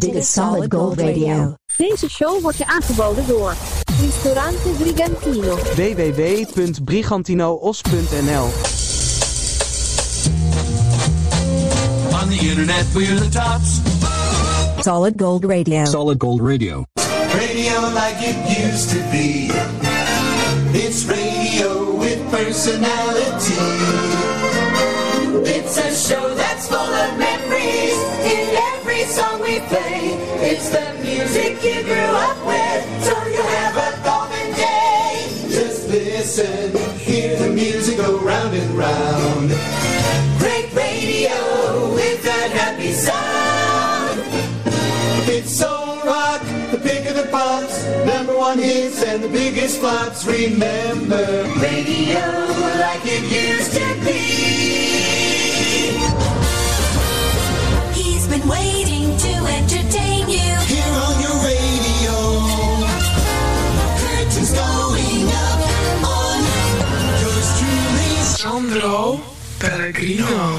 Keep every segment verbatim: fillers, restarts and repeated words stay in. Dit is Solid Gold Radio. Deze show wordt je aangeboden door Ristorante Brigantino. w w w punt brigantinoos punt n l. On the internet we're the tops. Solid Gold Radio. Solid Gold Radio. Radio like it used to be. It's radio with personality. It's a show that's full of memories. In every song we play, it's the music you grew up with, so you have a golden day. Just listen, hear the music go round and round. Great radio with a happy sound. It's soul rock, the pick of the pops, number one hits and the biggest flops. Remember, radio like it used to be. He's been waiting to entertain you here on your radio. Curtains going up on yours truly, Sandro Peregrino.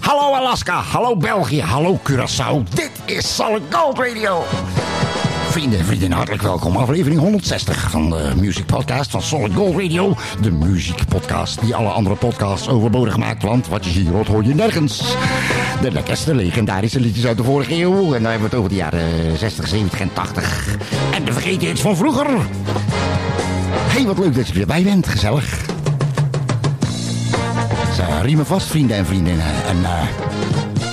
Hallo Alaska, hallo België, hallo Curaçao. Dit is Solid Gold Radio. Vrienden en vriendinnen, hartelijk welkom. Aflevering honderdzestig van de muziekpodcast van Solid Gold Radio. De muziekpodcast die alle andere podcasts overbodig maakt. Want wat je hier hoort, hoor je nergens. De lekkerste legendarische liedjes uit de vorige eeuw. En dan hebben we het over de jaren zestig, zeventig en tachtig. En de vergeten hits van vroeger. Hey, wat leuk dat je erbij bent. Gezellig. Uh, riemen vast, vrienden en vriendinnen. En uh,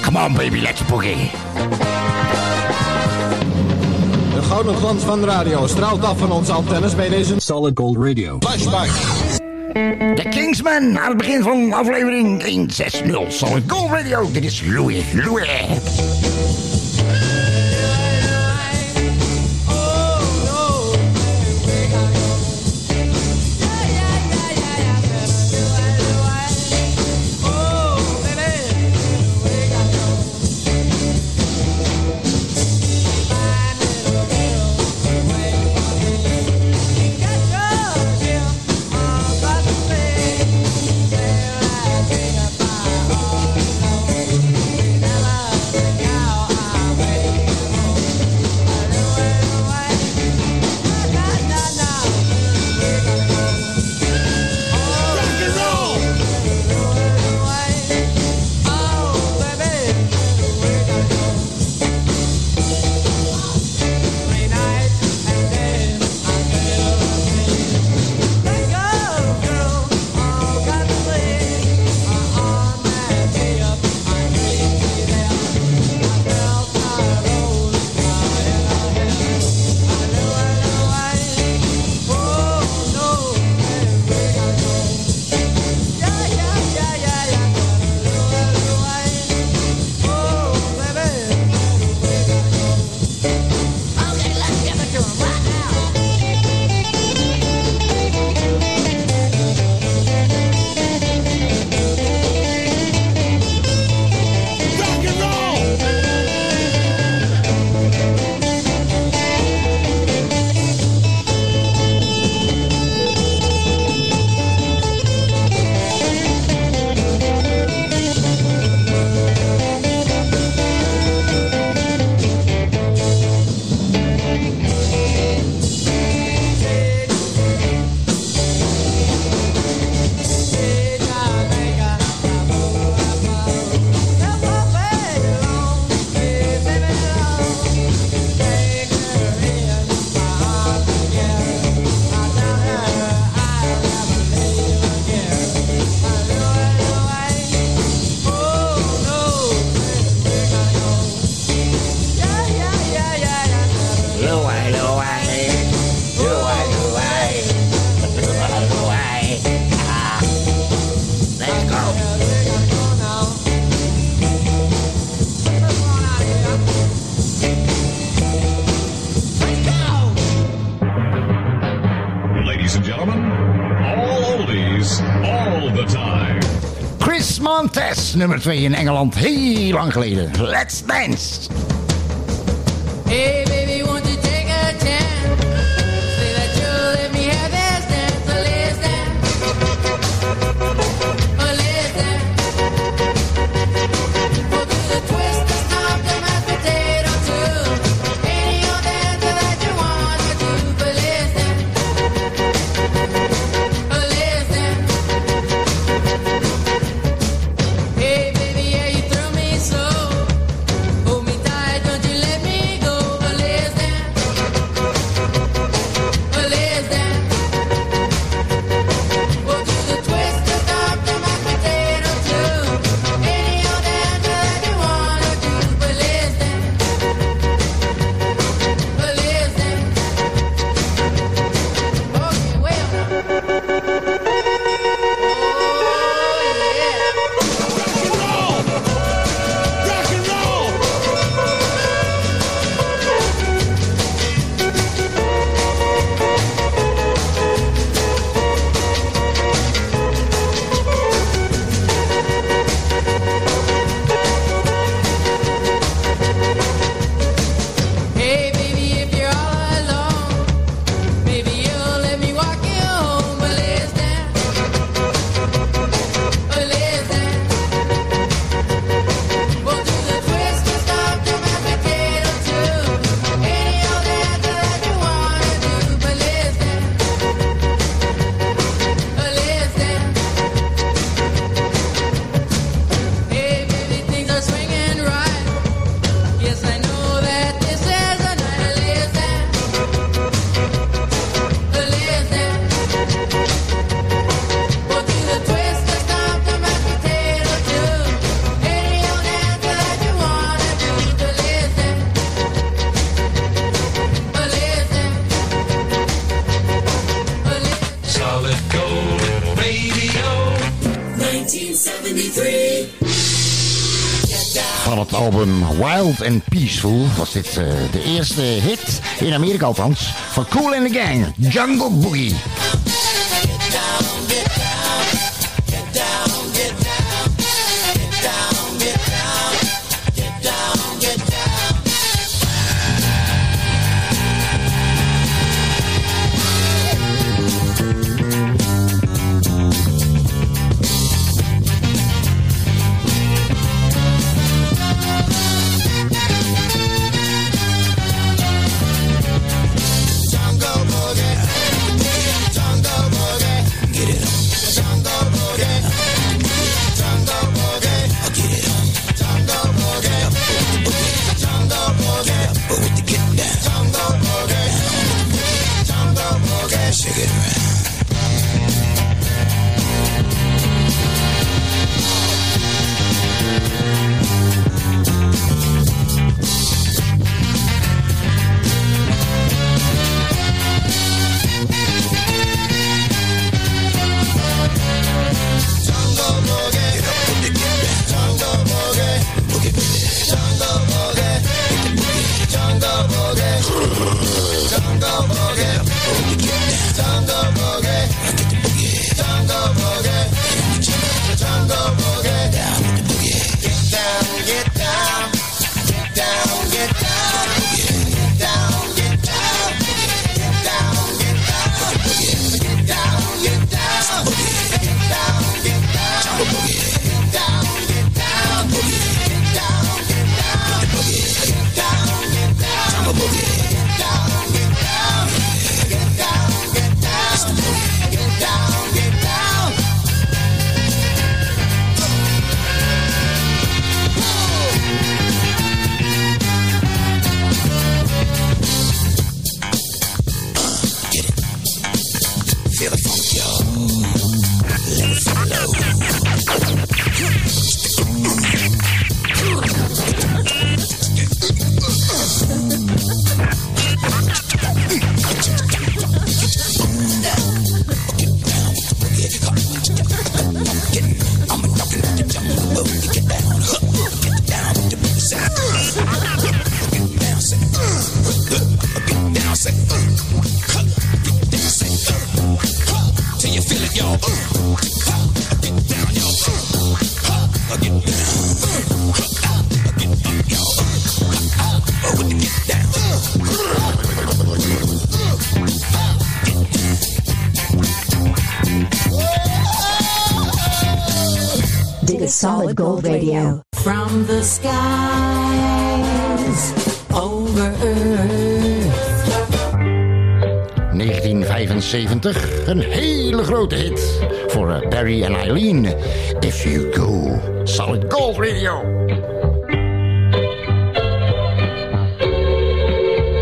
come on baby, let's boogie. De gouden glans van de radio straalt af van onze antennes bij deze Solid Gold Radio. Flashback. De Kingsman aan het begin van aflevering honderd zestig Solid Gold Radio. Dit is Louis, Louis. Nummer twee in Engeland, heel lang geleden. Let's dance! Hey baby, won't you take a chance? Say that you'll let me have this dance. Oh, let's dance. Oh, let's dance. We'll do the twist and stop. Van het album Wild and Peaceful was dit uh, de eerste hit, in Amerika althans, van Kool and the Gang, Jungle Boogie. Solid Gold Radio. From the skies over Earth. negentien vijfenzeventig, een hele grote hit voor Barry en Eileen. If you go, Solid Gold Radio. Thank you.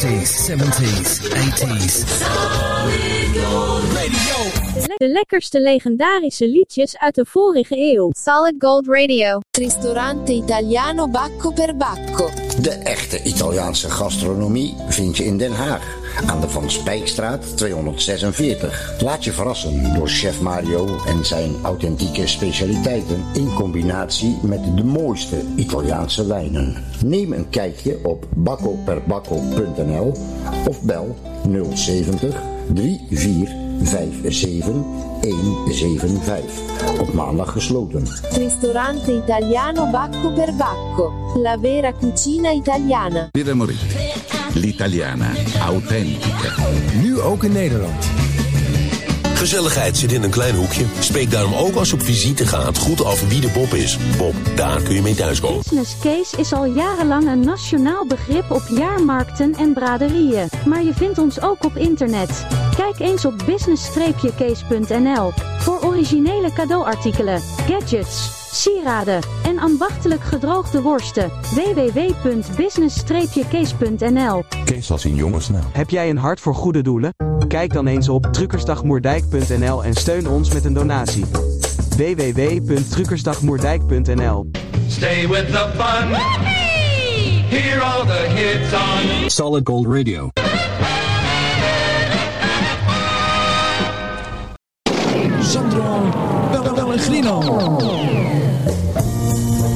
zestig's, zeventig's, eight's. Solid Gold Radio. De lekkerste legendarische liedjes uit de vorige eeuw. Solid Gold Radio. Ristorante Italiano Bacco per Bacco. De echte Italiaanse gastronomie vind je in Den Haag. Aan de Van Spijkstraat tweehonderdzesenveertig. Laat je verrassen door Chef Mario en zijn authentieke specialiteiten in combinatie met de mooiste Italiaanse wijnen. Neem een kijkje op bacco per bacco punt n l of bel nul zeventig, drieënveertig, vijfenzeventig, honderdvijfenzeventig. Op maandag gesloten. Ristorante Italiano Bacco per Bacco. La vera cucina italiana. Pire Moriti. L'Italiana. Authentica. Nu ook in Nederland. Gezelligheid zit in een klein hoekje. Spreek daarom ook als je op visite gaat goed af wie de Bob is. Bob, daar kun je mee thuiskomen. Business Case is al jarenlang een nationaal begrip op jaarmarkten en braderieën. Maar je vindt ons ook op internet. Kijk eens op business case punt n l voor originele cadeauartikelen, gadgets, sieraden en ambachtelijk gedroogde worsten. w w w punt business case punt n l. Kees als in jongensnaam. Heb jij een hart voor goede doelen? Kijk dan eens op truckersdagmoerdijk punt n l en steun ons met een donatie. w w w punt truckersdagmoerdijk punt n l. Stay with the fun. Whoopee! Hear all the hits on Solid Gold Radio. Sandro, Pellegrino.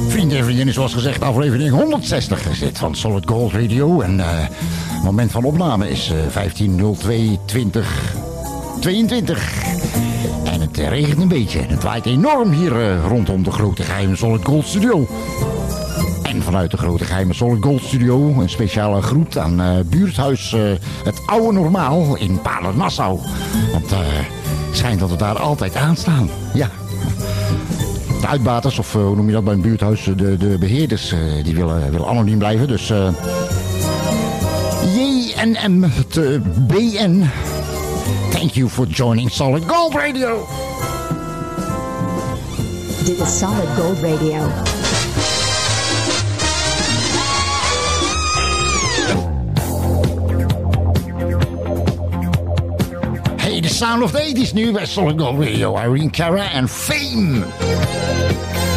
Vrienden en vriendinnen, zoals gezegd, aflevering honderdzestig is dit van Solid Gold Radio. En uh, het moment van opname is uh, vijftien nul twee tweeduizend tweeëntwintig. En het uh, regent een beetje. Het waait enorm hier uh, rondom de grote geheime Solid Gold Studio. En vanuit de grote geheime Solid Gold Studio een speciale groet aan uh, buurthuis uh, Het Oude Normaal in Palen-Nassau. Want uh, het schijnt dat we daar altijd aan staan. Ja. De uitbaters, of hoe noem je dat bij een buurthuis, de, de beheerders, die willen, willen anoniem blijven. Dus uh, J N M, het uh, B N, thank you for joining Solid Gold Radio. Dit is Solid Gold Radio. Hey, the sound of the eighties nu bij Solid Gold Radio. Irene Cara en Fame. Oh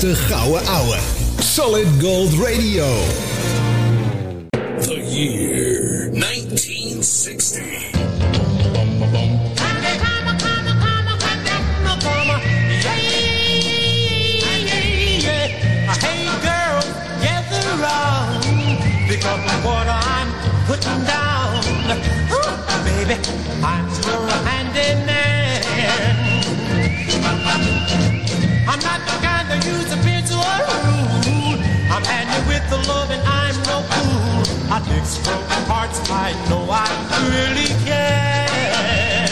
De gouden ouwe. Solid Gold Radio. The year negentien zestig. Hey girls, gather round, because the water I'm putting down. Ooh, baby, I'm still a handyman. I'm not the kind that use a pencil or a rule. I'm handy with the love and I'm no fool. I fix broken hearts, I know I really can.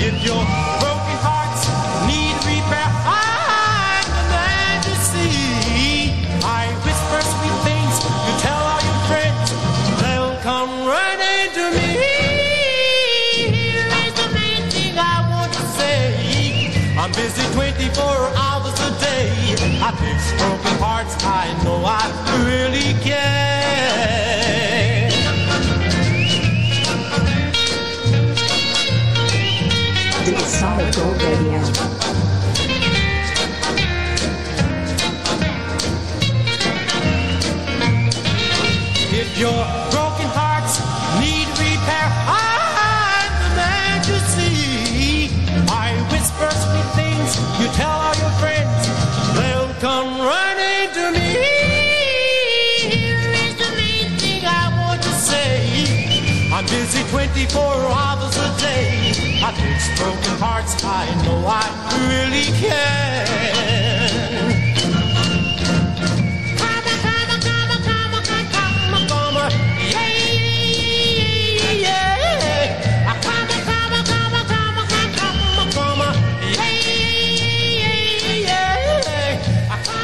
If your broken hearts need repair, I'm the man to see. I whisper sweet things, you tell all your friends, they'll come running to me. Here's the main thing I want to say. I'm busy twenty-four hours a day. I fix broken hearts, I know I really care. The Solid Gold Radio. If your broken hearts need repair, I'm the man you see. I whisper sweet things, you tell all your friends, they'll come running to me. Here is the main thing I want to say. I'm busy twenty-four hours a day. I fix broken hearts, I know I really can.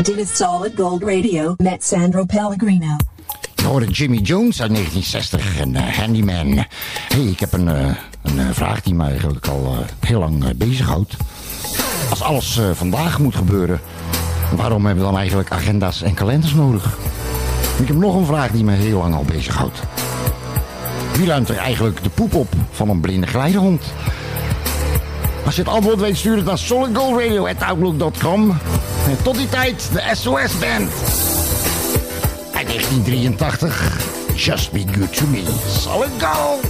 Dit is Solid Gold Radio met Sandro Pellegrino. Je hoorde Jimmy Jones uit negentien zestig, een uh, handyman. Hé, hey, ik heb een, uh, een uh, vraag die me eigenlijk al uh, heel lang uh, bezighoudt. Als alles uh, vandaag moet gebeuren, waarom hebben we dan eigenlijk agenda's en kalenders nodig? Ik heb nog een vraag die me heel lang al bezighoudt. Wie ruimt er eigenlijk de poep op van een blinde geleidehond? Als je het antwoord weet, stuur het naar solid gold radio at outlook dot com. En tot die tijd, de S O S Band. Uit negentien drieëntachtig. Just be good to me. Solid gold.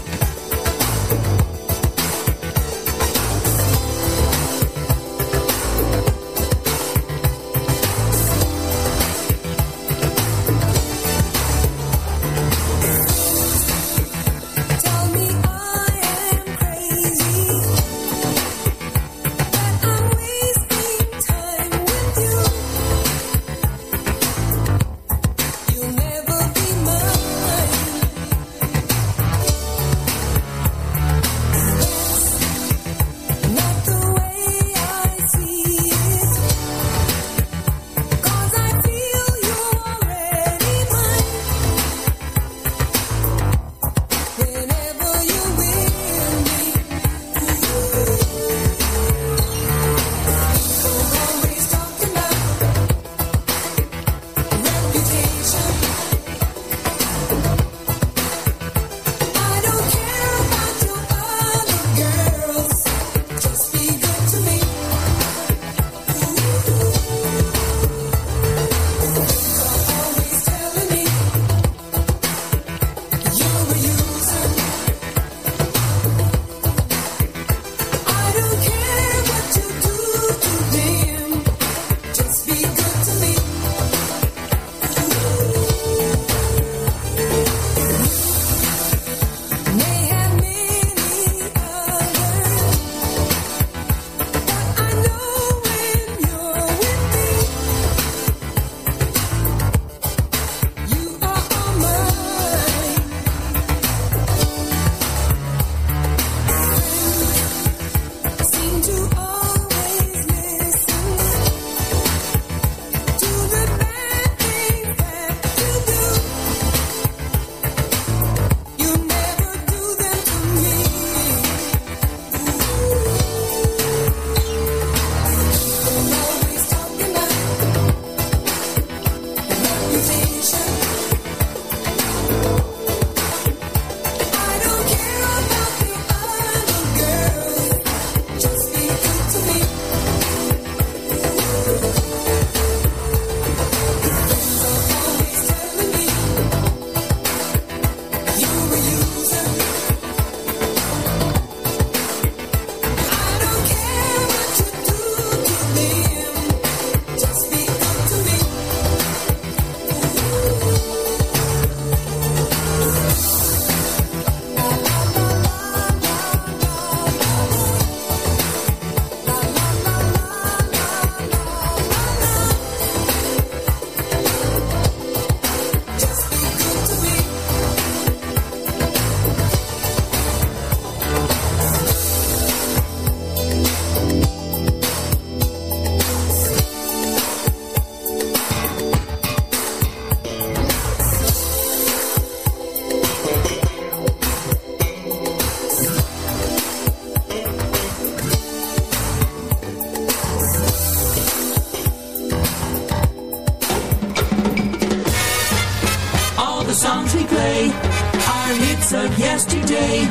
hits of yesterday.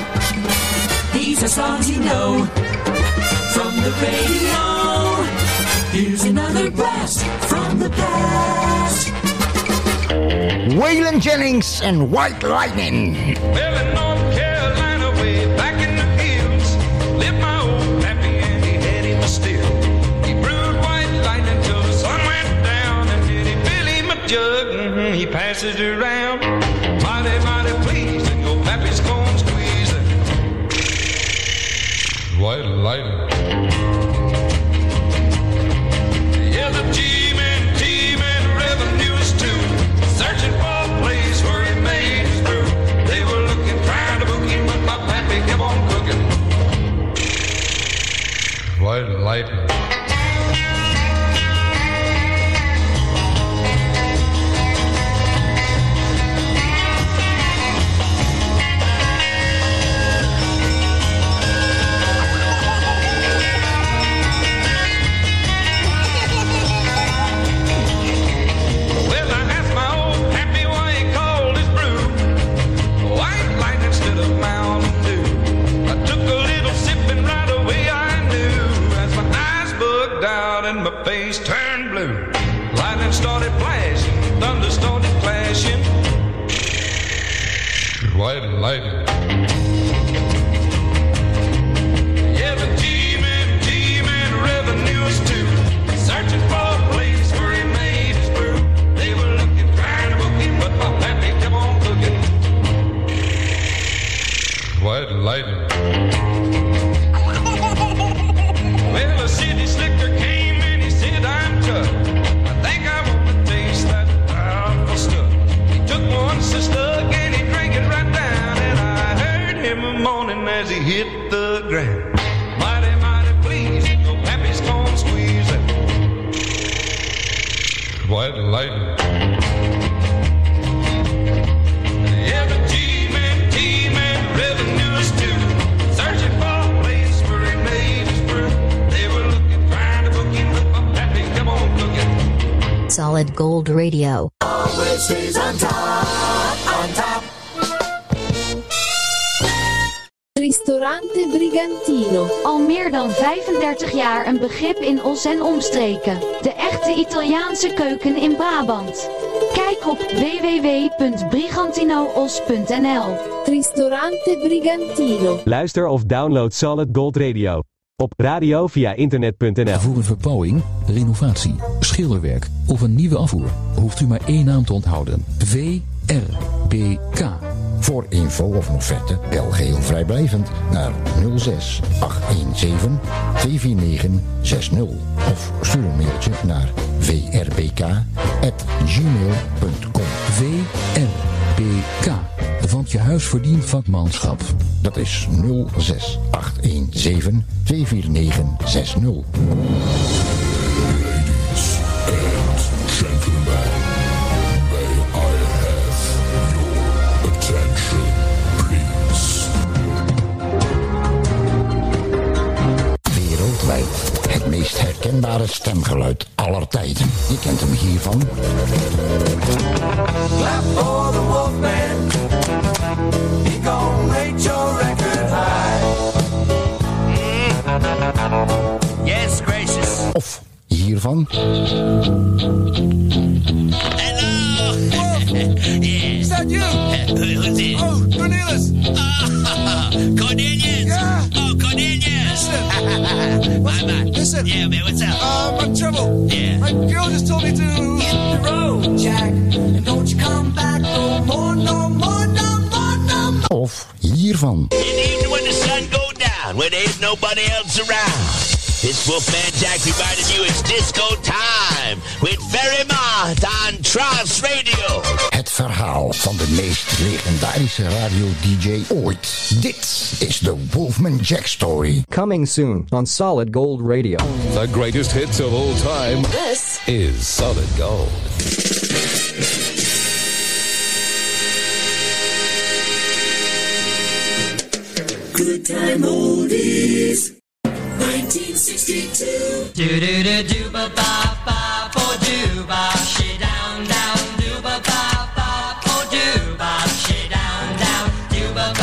These are songs you know from the radio. Here's another blast from the past. Waylon Jennings en White Lightning. He passes around. Mighty, mighty please. And your pappy's gone squeezing. White lightning. Yeah, the G-man, T-man, revenues too. Searching for a place where he made his brew. They were looking, trying to book him, but my pappy kept on cooking. White lightning. Solid Gold Radio. Always stays on top, on top. Ristorante Brigantino. Al meer dan vijfendertig jaar een begrip in Os en omstreken. De echte Italiaanse keuken in Brabant. Kijk op w w w punt brigantino os punt n l. Ristorante Brigantino. Luister of download Solid Gold Radio. Op radio via internet punt n l. Voor een verbouwing, renovatie, schilderwerk of een nieuwe afvoer hoeft u maar één naam te onthouden: V R B K. Voor info of een offerte bel geheel vrijblijvend naar nul zes acht een zeven twee vier negen zes nul of stuur een mailtje naar w r b k apenstaartje gmail punt com. V R B K, want je huis verdient vakmanschap. Dat is nul zes acht een zeven twee vier negen zes nul. Het meest herkenbare stemgeluid aller tijden. Je kent hem hiervan. Clap for the Wolfman. He gon' rate your record high. Mm. Yes, gracious. Of hiervan. Hello. Yeah. Is that you? Who's this? Oh, Cornelius. Oh, Cornelius. Yeah. Oh, Cornelius. Why, man? Listen. Yeah, man, what's up? Um, I'm in trouble. Yeah. My girl just told me to hit the road, Jack. And don't you come back no more, no more, no more, no more. Of hiervan. In the evening when the sun go down, when there's nobody else around. This Wolfman Jack reminded you it's disco time with Barry Martin on Trans Radio. Het verhaal van de meest legendarische radio-D J ooit. Dit is de Wolfman Jack story. Coming soon on Solid Gold Radio. The greatest hits of all time. This is Solid Gold. Good time oldies. nineteen sixty-two. Do do do do ba ba ba bo do ba she down down do ba ba ba bo do ba she down down do ba.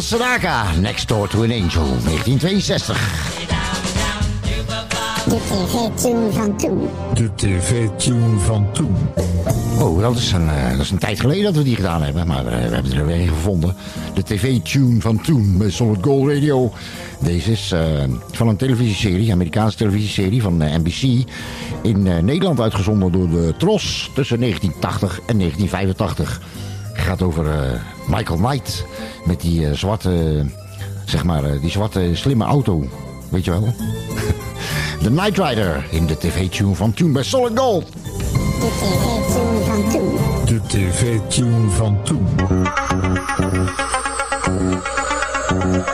Sadaka, Next Door to an Angel, negentien tweeënzestig. De tv-tune van toen. De tv-tune van toen. Oh, dat is, een, dat is een tijd geleden dat we die gedaan hebben, maar we hebben er weer een gevonden. De tv-tune van toen bij Solid Gold Radio. Deze is uh, van een televisieserie, Amerikaanse televisieserie van uh, N B C. In uh, Nederland uitgezonden door de Tros tussen negentien tachtig en negentien vijfentachtig. Het gaat over uh, Michael Knight met die uh, zwarte, uh, zeg maar, uh, die zwarte slimme auto. Weet je wel? De Knight Rider in de tv-tune van toen bij Solid Gold. De tv-tune van toen. De tv-tune van toen.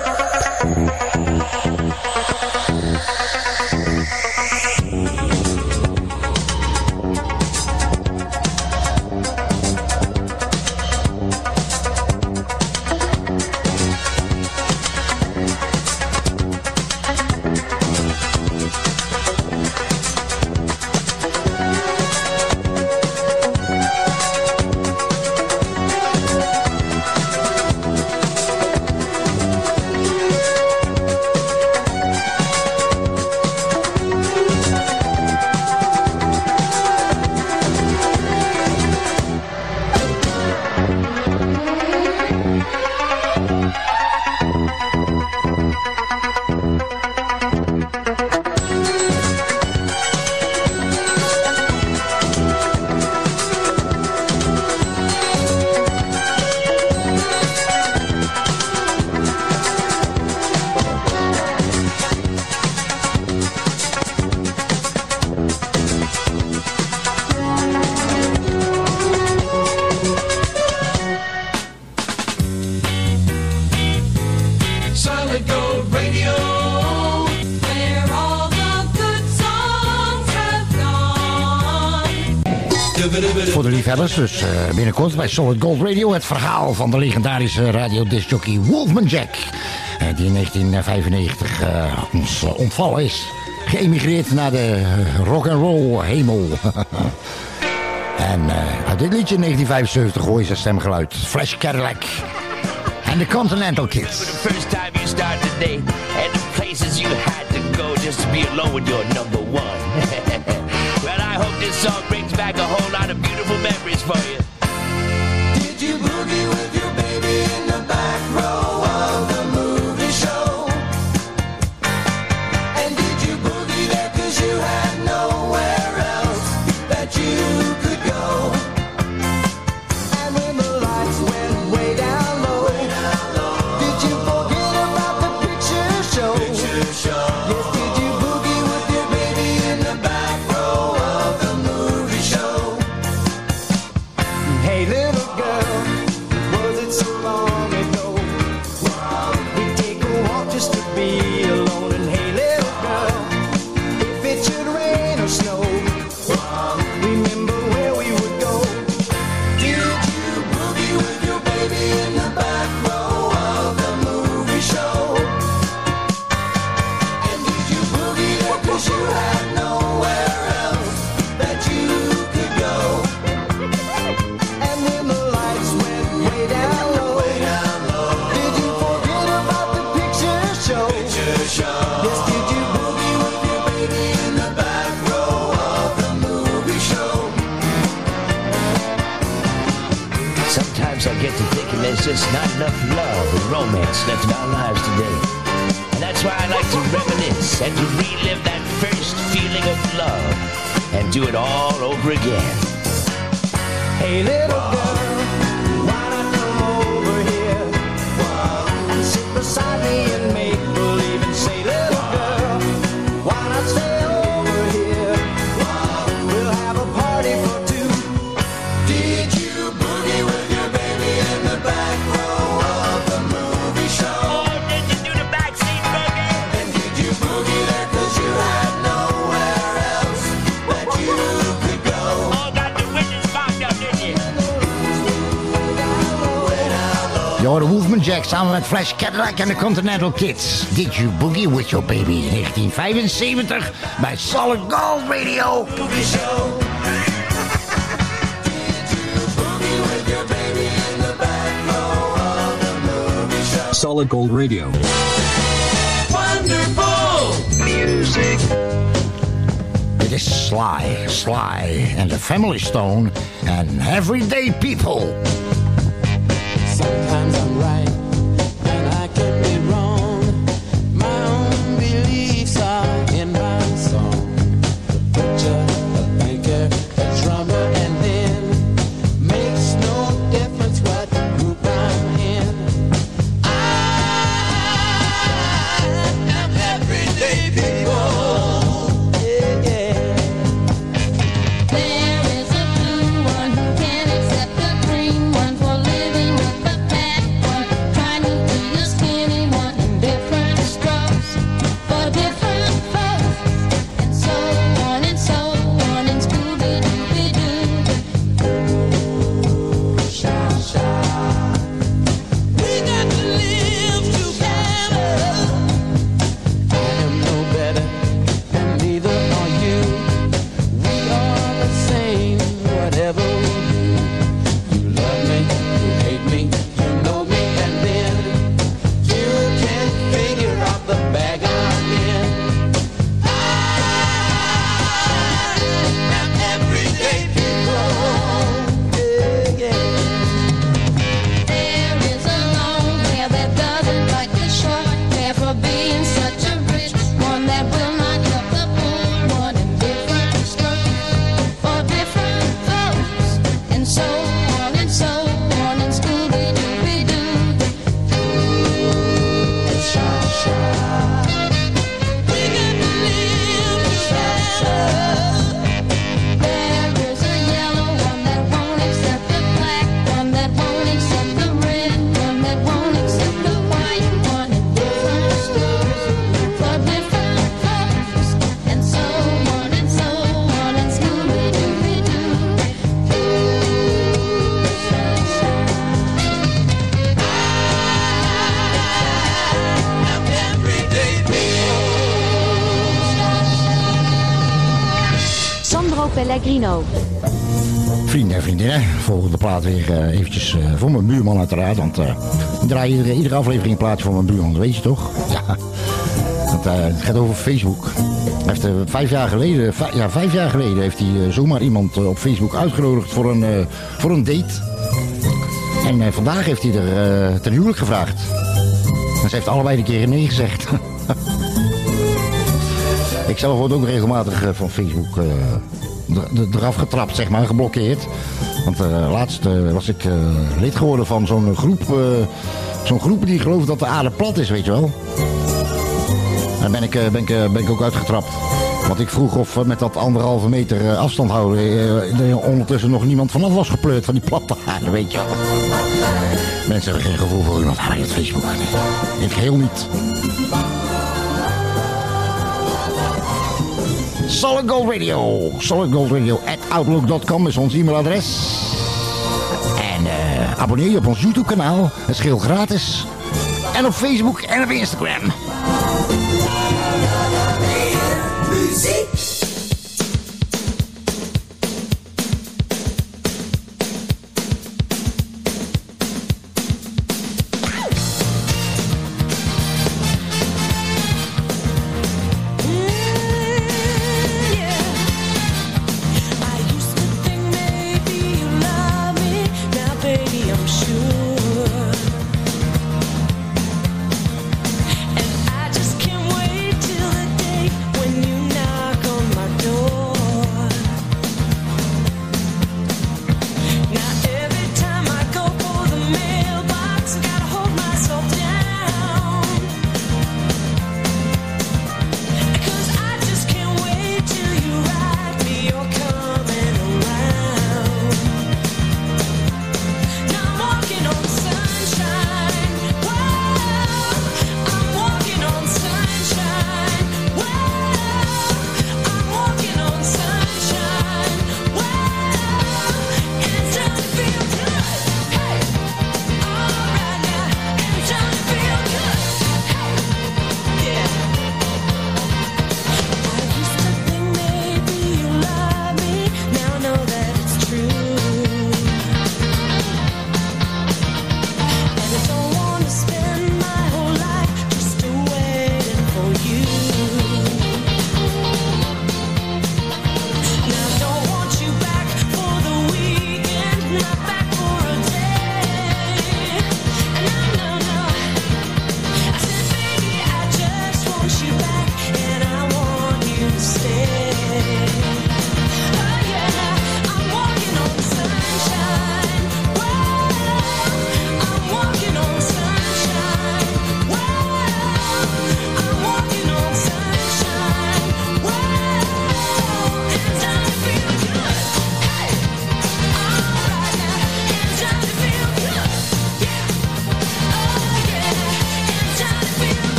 Dus uh, binnenkort bij Solid Gold Radio het verhaal van de legendarische radiodiscjockey Wolfman Jack. Uh, die in negentien vijfennegentig uh, ons uh, ontvallen is. Geëmigreerd naar de rock'n'roll hemel. En uh, uit dit liedje in negentien vijfenzeventig hoor je zijn stemgeluid. Flash Cadillac. En de Continental Kids. This song brings back a whole lot of beautiful memories for you. Did you boogie with your baby in the back row of the movie show? And did you boogie there cause you had nowhere else that you could go? And when the lights went way down low, way down low. Did you forget about the picture show? Picture show. Yes, be alone. there's just not enough love and romance left in our lives today. And that's why I like to reminisce and to relive that first feeling of love and do it all over again. Hey little girl, why not come over here and sit beside me and make believe and say, little girl, why not stay over here? We'll have a party for two. Did you boogie with your baby in the back row of the movie show? Or did you do the backseat boogie? And did you boogie there cause you had nowhere else that you could go? All got the witches boxed up, didn't you? Je hoorde Wolfman Jack samen met Flash Cadillac en de Continental Kids. Did you boogie with your baby in negentien vijfenzeventig bij Solid Gold Radio. Movie show. Solid Gold Radio. Wonderful music. Dit is Sly, Sly and the Family Stone and Everyday People. Sometimes I'm right and I can be wrong. My own beliefs are in my song. The butcher, the banker, the drummer, and then makes no difference what group I'm in. I am everyday people. Yeah, yeah. There is a blue one who can't accept the green one for living with the black one, trying to be a skinny one in different strokes for different folks, and so on and so on and Scooby Dooby Doo. We got to live together. I am no better, and neither are you. We are the same, whatever we do. You love me, you hate me, you know me, and then you can't figure out the bag I'm in. I am everyday people. Yeah, yeah. There is a long hair that doesn't like the short hair for being such a rich one that will not help the poor one in different strokes for different folks, and so on and so on and Scooby Dooby Doo. We got to live together. There is a yellow one that won't accept the black one, that won't accept the red one, that won't accept the white one, and different stores for different folks, and so on and so on and Scooby Dooby Doo. I am everyday people. Sandro Pellegrino. Vrienden en vriendinnen, volgende plaat weer eh, eventjes eh, voor mijn buurman uiteraard. Want eh, ik draai iedere, iedere aflevering een plaatje voor mijn buurman, dat weet je toch? Ja. Want, eh, het gaat over Facebook. Hij heeft, eh, vijf, jaar geleden, vij- ja, vijf jaar geleden heeft hij eh, zomaar iemand eh, op Facebook uitgenodigd voor een, eh, voor een date. En eh, vandaag heeft hij er eh, ten huwelijk gevraagd. En ze heeft allebei de keren nee gezegd. Ik zelf word ook regelmatig eh, van Facebook eh, er- er- eraf getrapt, zeg maar, geblokkeerd. Want eh, laatst eh, was ik eh, lid geworden van zo'n groep, eh, zo'n groep die gelooft dat de aarde plat is, weet je wel. Daar ben ik, eh, ben, ik, eh, ben ik ook uitgetrapt. Want ik vroeg of eh, met dat anderhalve meter eh, afstand houden eh, er ondertussen nog niemand vanaf was gepleurd van die platte aarde, weet je wel. Mensen hebben geen gevoel voor iemand aan het Facebook. Ik heel niet. Solid Gold Radio. Solid Gold Radio at outlook punt com is ons e-mailadres. En eh, abonneer je op ons YouTube kanaal. Het is heel gratis. En op Facebook en op Instagram. I used to think maybe you love me. Now, baby, I'm sure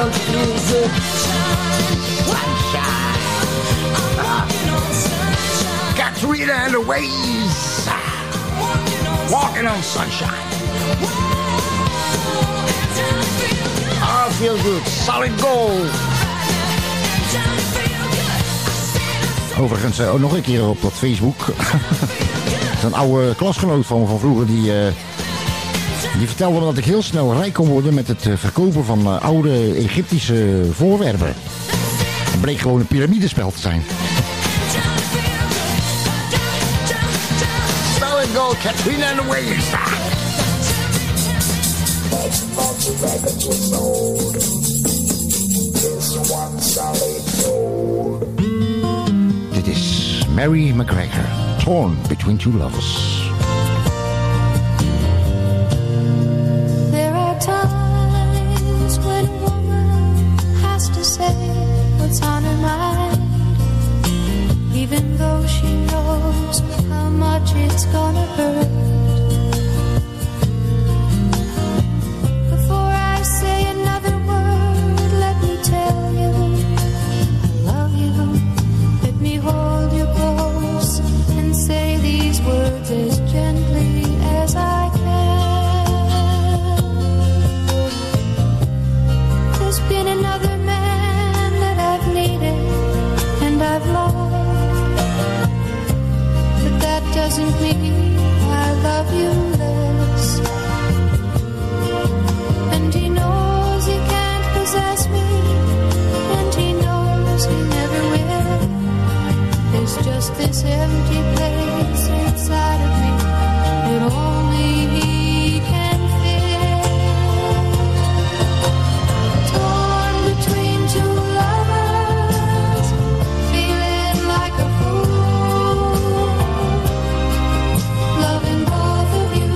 country music. Sunshine, sunshine. I'm walking on sunshine. Katrina and the Waves. Walking, walking on sunshine. Whoa, I feel good. Solid Gold. Overigens uh, nog een keer op dat Facebook. Dat is een oude klasgenoot van me van vroeger. Die, uh, die vertelde me dat ik heel snel rijk kon worden met het uh, verkopen van uh, oude Egyptische voorwerpen. Het bleek gewoon een piramidespel te zijn. Solid Gold, Katrina and the Waves. This one solid gold. Dit is Mary McGregor, Torn Between Two Lovers. There are times when a woman has to say what's on her mind, even though she knows how much it's gonna hurt. Before I say another word, let me tell you I love you. Me hold you close and say these words as gently as I can. There's been another man that I've needed and I've loved, but that doesn't mean I love you less. And he knows he can't possess me, and he knows he never will. It's just this empty place inside of me that only he can fill. Torn between two lovers, feeling like a fool. Loving both of you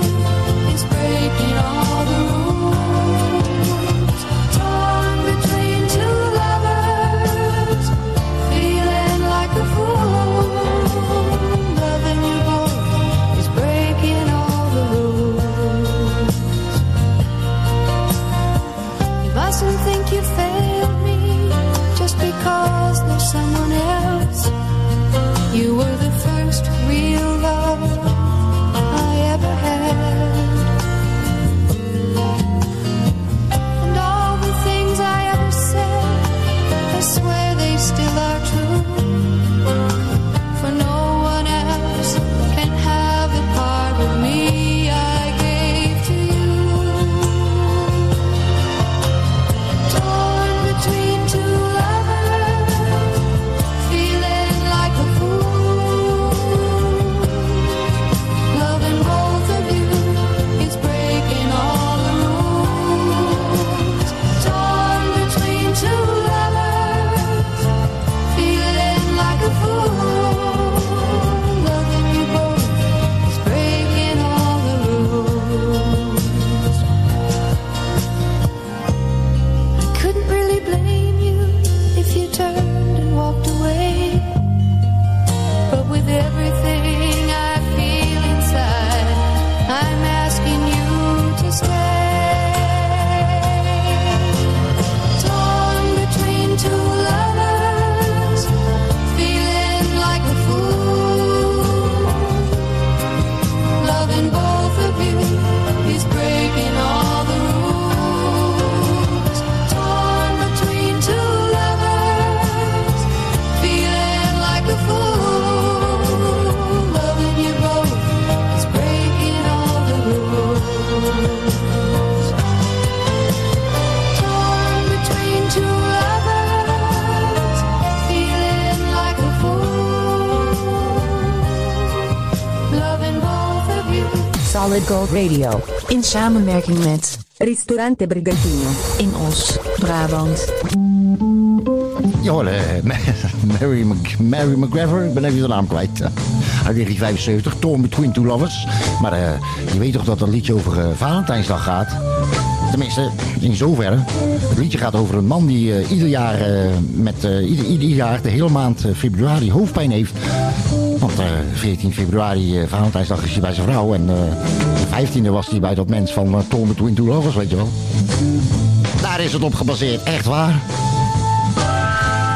is breaking all the rules. Torn between two lovers, feeling like a fool. You failed me just because there's someone else. You were the first real love I ever had. And all the things I ever said, I swear they still are true. For no one else can have the part of me I gave to you. Between two lovers, feeling like a fool. Loving both of you is breaking all the rules. Torn between two lovers, feeling like a fool. Loving you both is breaking all the rules. I couldn't really blame you if you turned and walked away, but with everything I feel inside, I'm asking you to stay. Torn between two lovers, feeling like a fool. Loving both of you is breaking all the rules. Solid Gold Radio, in samenwerking met Ristorante Brigantino, in Os, Brabant. Je hoorde Mary, Mc, Mary McGregor, ik ben even de naam kwijt. Uit negentien vijfenzeventig, Torn Between Two Lovers. Maar uh, je weet toch dat dat liedje over uh, Valentijnsdag gaat? Tenminste, in zoverre. Het liedje gaat over een man die uh, ieder jaar, uh, met, uh, ieder, ieder jaar de hele maand uh, februari hoofdpijn heeft. Want uh, veertien februari, uh, Valentijnsdag, is hij bij zijn vrouw. En uh, de vijftiende was hij bij dat mens van uh, Torn Between Two Lovers, weet je wel. Daar is het op gebaseerd, echt waar.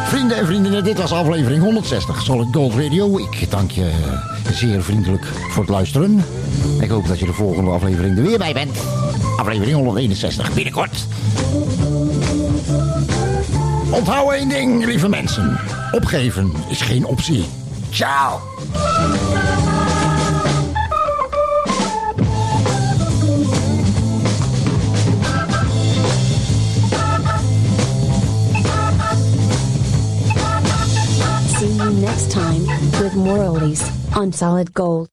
Vrienden en vriendinnen, dit was aflevering honderdzestig Solid Gold Radio. Ik dank je zeer vriendelijk voor het luisteren. Ik hoop dat je de volgende aflevering er weer bij bent. Aflevering honderdeenenzestig, binnenkort. Onthoud één ding, lieve mensen. Opgeven is geen optie. Ciao. See you next time with more oldies on Solid Gold.